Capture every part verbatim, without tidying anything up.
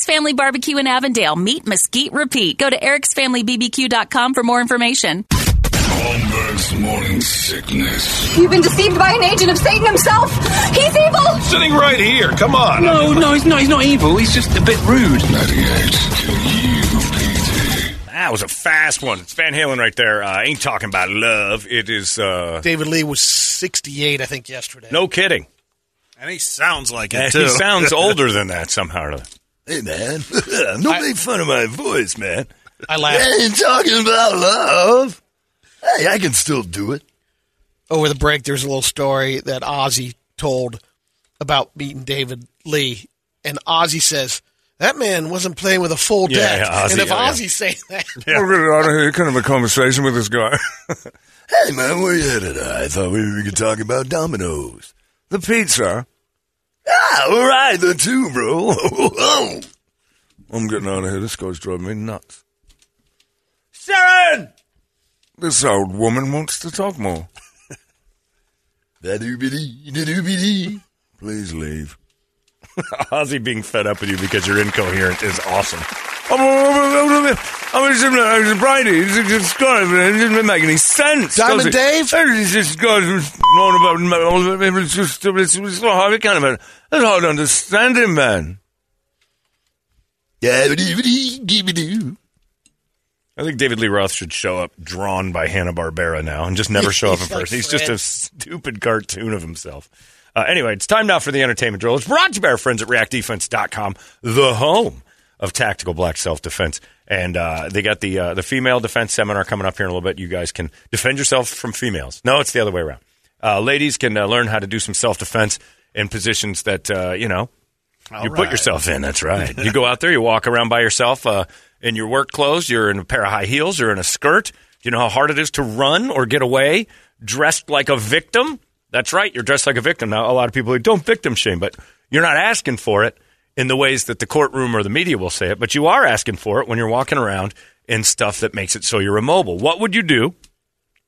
Eric's Family Barbecue in Avondale. Meet, mesquite, repeat. Go to erics family b b q dot com for more information. Holmberg's Morning Sickness. You've been deceived by an agent of Satan himself. He's evil. Sitting right here. Come on. No, no, he's not. He's not evil. He's just a bit rude. ninety-eight. Kill you, P T. That was a fast one. It's Van Halen right there. I uh, ain't talking about love. It is. Uh... David Lee was sixty-eight, I think, yesterday. No kidding. And he sounds like it, too. He sounds older than that somehow or other. Hey, man, don't I, make fun of my voice, man. I laughed. I ain't talking about love. Hey, I can still do it. Over the break, there's a little story that Ozzy told about meeting David Lee. And Ozzy says, that man wasn't playing with a full yeah, deck. Yeah, Ozzy, and if oh, Ozzy's yeah. saying that. Yeah. We're really out of here. Kind of a conversation with this guy. Hey, man, where you headed? I thought we were talking about Domino's. The pizza. Ah, all right, the two, bro. I'm getting out of here. This guy's driving me nuts. Sharon! This old woman wants to talk more. Da-doobity, da-doobity. Please leave. Ozzy being fed up with you because you're incoherent is awesome. I'm just Brady. It's just doesn't make any sense. Diamond Dave? It's just guys on about it's just it's it's not hard. It can't man. It's hard to understand him, man. I think David Lee Roth should show up drawn by Hanna-Barbera now and just never show up in person. He's just a stupid cartoon of himself. Uh, anyway, it's time now for the entertainment drill. It's brought to you by our friends at react defense dot com, the home of tactical black self-defense. And uh, they got the uh, the female defense seminar coming up here in a little bit. You guys can defend yourself from females. No, it's the other way around. Uh, ladies can uh, learn how to do some self-defense in positions that, uh, you know, All you right. put yourself in. That's right. You go out there, you walk around by yourself uh, in your work clothes. You're in a pair of high heels. You're in a skirt. Do you know how hard it is to run or get away dressed like a victim? That's right. You're dressed like a victim. Now, a lot of people don't victim shame, but you're not asking for it in the ways that the courtroom or the media will say it. But you are asking for it when you're walking around in stuff that makes it so you're immobile. What would you do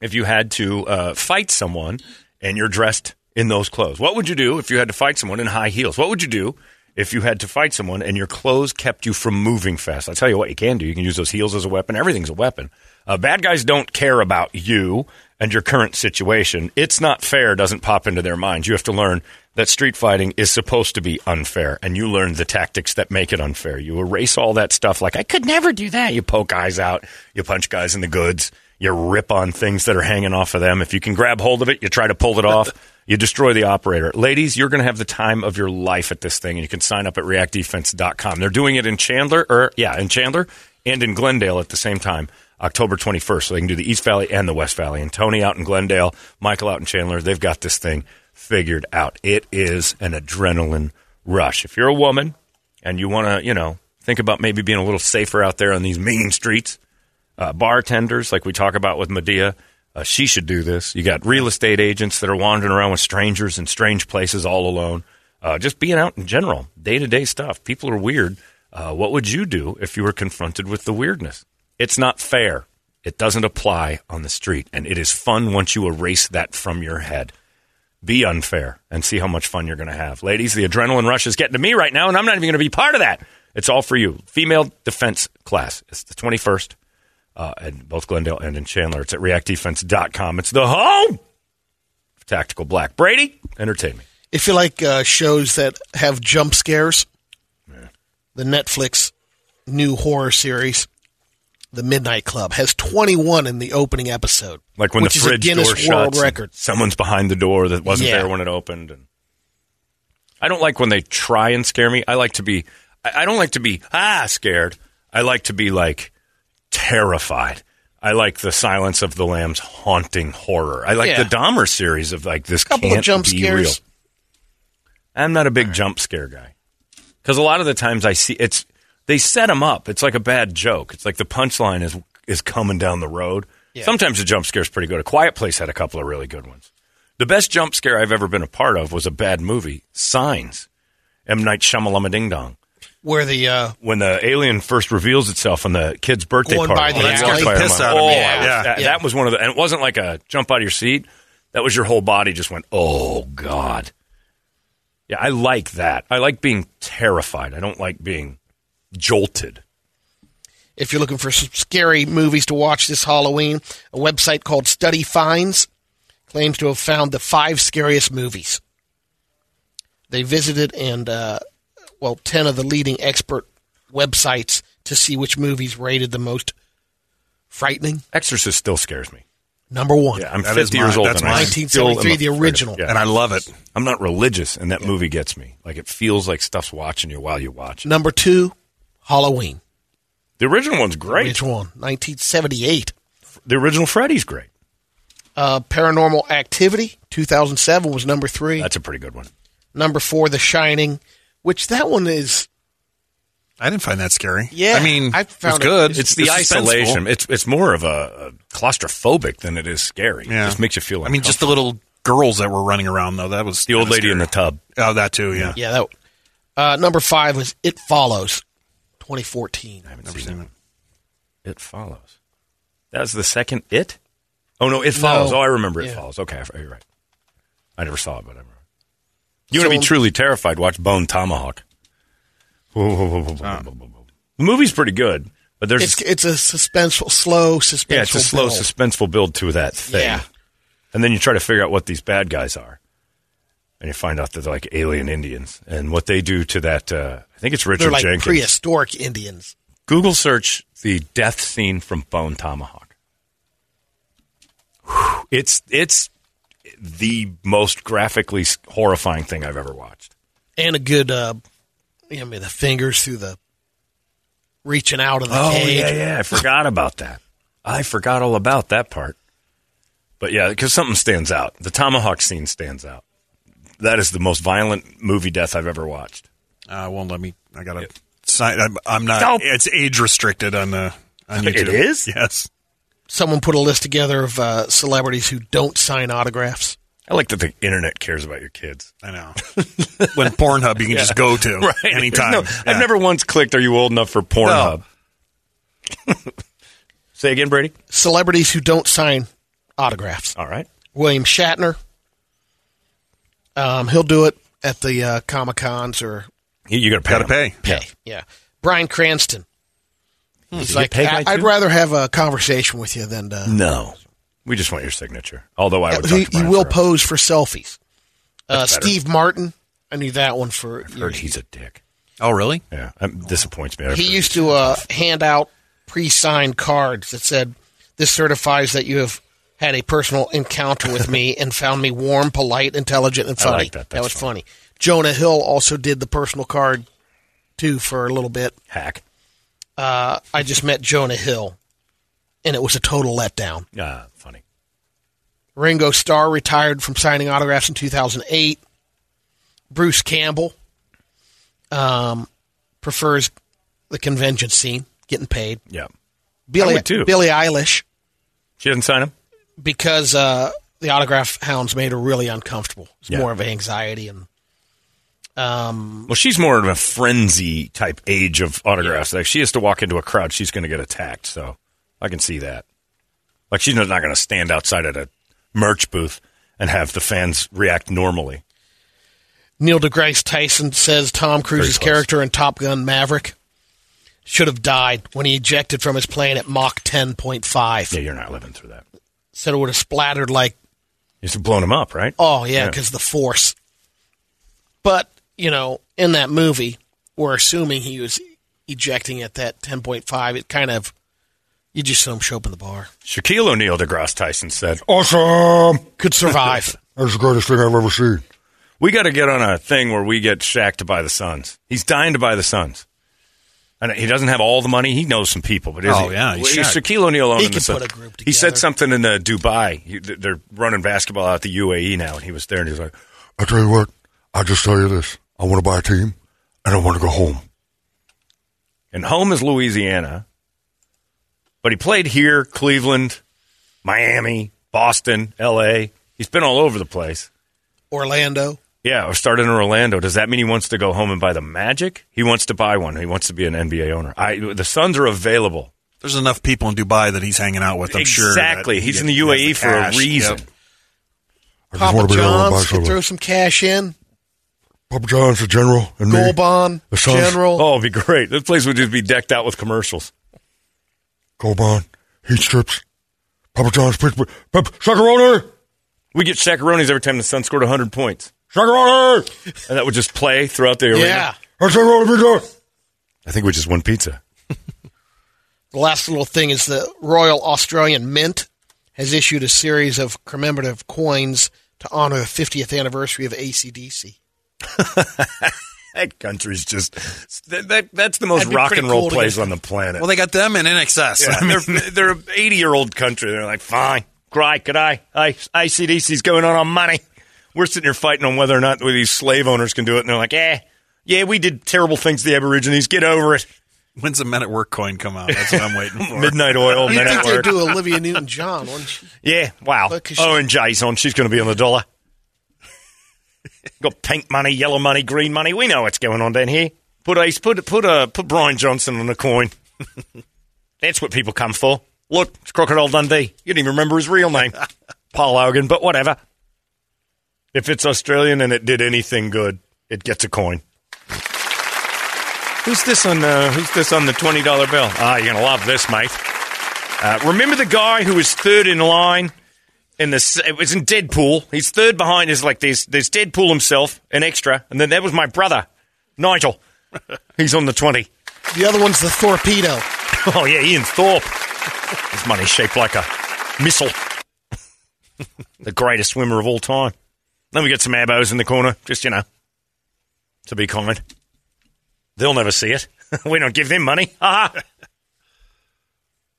if you had to uh, fight someone and you're dressed in those clothes? What would you do if you had to fight someone in high heels? What would you do if you had to fight someone and your clothes kept you from moving fast? I'll tell you what you can do. You can use those heels as a weapon. Everything's a weapon. Uh, bad guys don't care about you and your current situation. It's not fair doesn't pop into their minds. You have to learn that street fighting is supposed to be unfair, and you learn the tactics that make it unfair. You erase all that stuff like, I could never do that. You poke guys out. You punch guys in the goods. You rip on things that are hanging off of them. If you can grab hold of it, you try to pull it off. You destroy the operator. Ladies, you're going to have the time of your life at this thing, and you can sign up at react defense dot com. They're doing it in Chandler, or yeah, in Chandler and in Glendale at the same time. October twenty-first, so they can do the East Valley and the West Valley. And Tony out in Glendale, Michael out in Chandler, they've got this thing figured out. It is an adrenaline rush. If you're a woman and you want to, you know, think about maybe being a little safer out there on these mean streets, uh, bartenders like we talk about with Medea, uh, she should do this. You got real estate agents that are wandering around with strangers in strange places all alone. Uh, just being out in general, day-to-day stuff. People are weird. Uh, what would you do if you were confronted with the weirdness? It's not fair. It doesn't apply on the street. And it is fun once you erase that from your head. Be unfair and see how much fun you're going to have. Ladies, the adrenaline rush is getting to me right now, and I'm not even going to be part of that. It's all for you. Female defense class. It's the twenty-first uh, in both Glendale and in Chandler. It's at react defense dot com. It's the home of Tactical Black. Brady, entertain me. If you like uh, shows that have jump scares, yeah. The Netflix new horror series, The Midnight Club, has twenty-one in the opening episode. Like when the fridge door shuts. Which is a Guinness World Record. Someone's behind the door that wasn't yeah. there when it opened. And I don't like when they try and scare me. I like to be, I don't like to be, ah, scared. I like to be, like, terrified. I like the Silence of the Lambs haunting horror. I like yeah. the Dahmer series of, like, this Couple can't of jump be scares. Real. I'm not a big right. jump scare guy. Because a lot of the times I see, it's they set them up. It's like a bad joke. It's like the punchline is is coming down the road. Yeah. Sometimes the jump scare is pretty good. A Quiet Place had a couple of really good ones. The best jump scare I've ever been a part of was a bad movie, Signs, M. Night Shyamalamadingdong. Where the uh, when the alien first reveals itself on the kid's birthday party, by the that scared the piss out of me. Oh, yeah. Yeah. That, yeah. that was one of the, and it wasn't like a jump out of your seat. That was your whole body just went, oh God. Yeah, I like that. I like being terrified. I don't like being jolted. If you're looking for some scary movies to watch this Halloween, a website called Study Finds claims to have found the five scariest movies. They visited and. Uh, Well, ten of the leading expert websites to see which movies rated the most frightening. Exorcist still scares me. Number one. Yeah, I'm that fifty years old. That's and nineteen seventy-three, the original. Yeah. And I love it. I'm not religious, and that yeah. movie gets me. Like, it feels like stuff's watching you while you watch it. Number two, Halloween. The original one's great. Which one? nineteen seventy-eight. The original Freddy's great. Uh, Paranormal Activity, two thousand seven was number three. That's a pretty good one. Number four, The Shining. Which that one is... I didn't find that scary. Yeah. I mean, I found it's good. It, it's, it's the isolation. It's it's more of a, a claustrophobic than it is scary. Yeah. It just makes you feel like... I mean, just the little girls that were running around, though. That was... The old lady scary. In the tub. Oh, that too, yeah. Yeah, that... Uh, number five was It Follows, twenty fourteen. I haven't Never seen, seen it. That. It Follows. That was the second It? Oh, no, It Follows. No. Oh, I remember yeah. It Follows. Okay, you're right. I never saw it, but I remember. You want to be truly terrified, watch Bone Tomahawk. The movie's pretty good, but there's... It's, it's a suspenseful, slow, suspenseful Yeah, it's a slow, build. suspenseful build to that thing. Yeah. And then you try to figure out what these bad guys are. And you find out that they're like alien Indians. And what they do to that, uh, I think it's Richard Jenkins. They're like prehistoric Indians. Google search the death scene from Bone Tomahawk. Whew. It's It's... the most graphically horrifying thing I've ever watched. And a good, uh, I mean, the fingers through the, reaching out of the oh, cage. Oh, yeah, yeah. I forgot about that. I forgot all about that part. But, yeah, because something stands out. The tomahawk scene stands out. That is the most violent movie death I've ever watched. Uh, won't let me. I got to sign. I'm, I'm not. Nope. It's age restricted on, uh, on YouTube. It is? Yes. Someone put a list together of uh, celebrities who don't sign autographs. I like that the internet cares about your kids. I know. When Pornhub, you can yeah. just go to right. anytime. No, yeah. I've never once clicked, are you old enough for Pornhub? No. Say again, Brady? Celebrities who don't sign autographs. All right. William Shatner. Um, he'll do it at the uh, Comic-Cons or... You got to pay. Pay, yeah. yeah. Bryan Cranston. It's like, I, I'd rather have a conversation with you than to... No. We just want your signature. Although I would yeah, talk to He, he will forever. pose for selfies. Uh, Steve Martin. I knew that one for... I've heard know. he's a dick. Oh, really? Yeah. It disappoints me. I've he used to uh, hand out pre-signed cards that said, this certifies that you have had a personal encounter with me and found me warm, polite, intelligent, and funny. I like that. That's that was funny. funny. Jonah Hill also did the personal card, too, for a little bit. Hack. Uh, I just met Jonah Hill, and it was a total letdown. Yeah, uh, funny. Ringo Starr retired from signing autographs in two thousand eight. Bruce Campbell um, prefers the convention scene, getting paid. Yeah. Billie, too. Billie Eilish. She doesn't sign him? Because uh, the autograph hounds made her really uncomfortable. It's yeah. more of anxiety and... Um, well, she's more of a frenzy type age of autographs. Yeah. Like, she has to walk into a crowd, she's going to get attacked. So I can see that. Like, she's not going to stand outside at a merch booth and have the fans react normally. Neil deGrasse Tyson says Tom Cruise's character in Top Gun Maverick should have died when he ejected from his plane at Mach ten point five. Yeah, you're not living through that. Said it would have splattered like... It's blown him up, right? Oh, yeah, because yeah. the force. But... You know, in that movie, we're assuming he was ejecting at that ten point five. It kind of, you just saw him show up in the bar. Shaquille O'Neal, deGrasse Tyson said, awesome! Could survive. That's the greatest thing I've ever seen. We got to get on a thing where we get Shaq to buy the Suns. He's dying to buy the Suns. And he doesn't have all the money. He knows some people, but is oh, he? yeah, he well, Shaquille O'Neal owned this. He said something in uh, Dubai. He, they're running basketball out the U A E now, and he was there, and he was like, "I tell you what, I just tell you this: I want to buy a team, and I want to go home." And home is Louisiana, but he played here, Cleveland, Miami, Boston, L A He's been all over the place. Orlando. Yeah, or started in Orlando. Does that mean he wants to go home and buy the Magic? He wants to buy one. He wants to be an N B A owner. I, the Suns are available. There's enough people in Dubai that he's hanging out with, I'm exactly. sure. Exactly. He's in the U A E the for cash. a reason. Yep. I Papa just John's could throw some cash in. Papa John's, the General, and Gold me. Bond, the Suns. General. Oh, it would be great. This place would just be decked out with commercials. Gold Bond, heat strips, Papa John's, Pittsburgh, Papa, Chacaroni. We get Chacaronis every time the Suns scored one hundred points. Shakaroni! And that would just play throughout the arena. Yeah. I think we just won pizza. The last little thing is the Royal Australian Mint has issued a series of commemorative coins to honor the fiftieth anniversary of A C D C. That country's just that, that that's the most rock and roll place on the planet. Well, they got them in N X S. Yeah, I mean, they're an eighty-year-old country. They're like, fine, cry, could I? I A C D C's going on on money. We're sitting here fighting on whether or not these slave owners can do it. And they're like, eh, yeah, we did terrible things to the Aborigines. Get over it. When's the Men at Work coin come out? That's what I'm waiting for. Midnight Oil, Men at Work. You think they do Olivia Newton-John, wouldn't she? Yeah, wow. Look, oh, and Jason, she's going to be on the dollar. Got pink money, yellow money, green money. We know what's going on down here. Put Ace, put put uh, put Brian Johnson on a coin. That's what people come for. Look, it's Crocodile Dundee. You didn't even remember his real name. Paul Hogan, but whatever. If it's Australian and it did anything good, it gets a coin. Who's this on uh, Who's this on the twenty dollar bill? Ah, you're going to love this, mate. Uh, remember the guy who was third in line? In the, it was in Deadpool. He's third behind is like there's, there's Deadpool himself, an extra, and then that was my brother, Nigel. He's on the twenty. The other one's the Torpedo. Oh, yeah, Ian Thorpe. His money's shaped like a missile. The greatest swimmer of all time. Then we get some abos in the corner, just, you know, to be kind. They'll never see it. We don't give them money.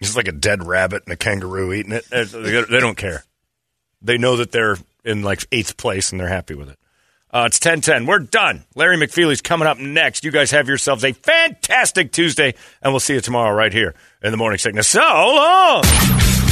It's like a dead rabbit and a kangaroo eating it. They don't care. They know that they're in, like, eighth place, and they're happy with it. Uh, it's ten ten. We're done. Larry McFeely's coming up next. You guys have yourselves a fantastic Tuesday, and we'll see you tomorrow right here in the Morning Sickness. So long!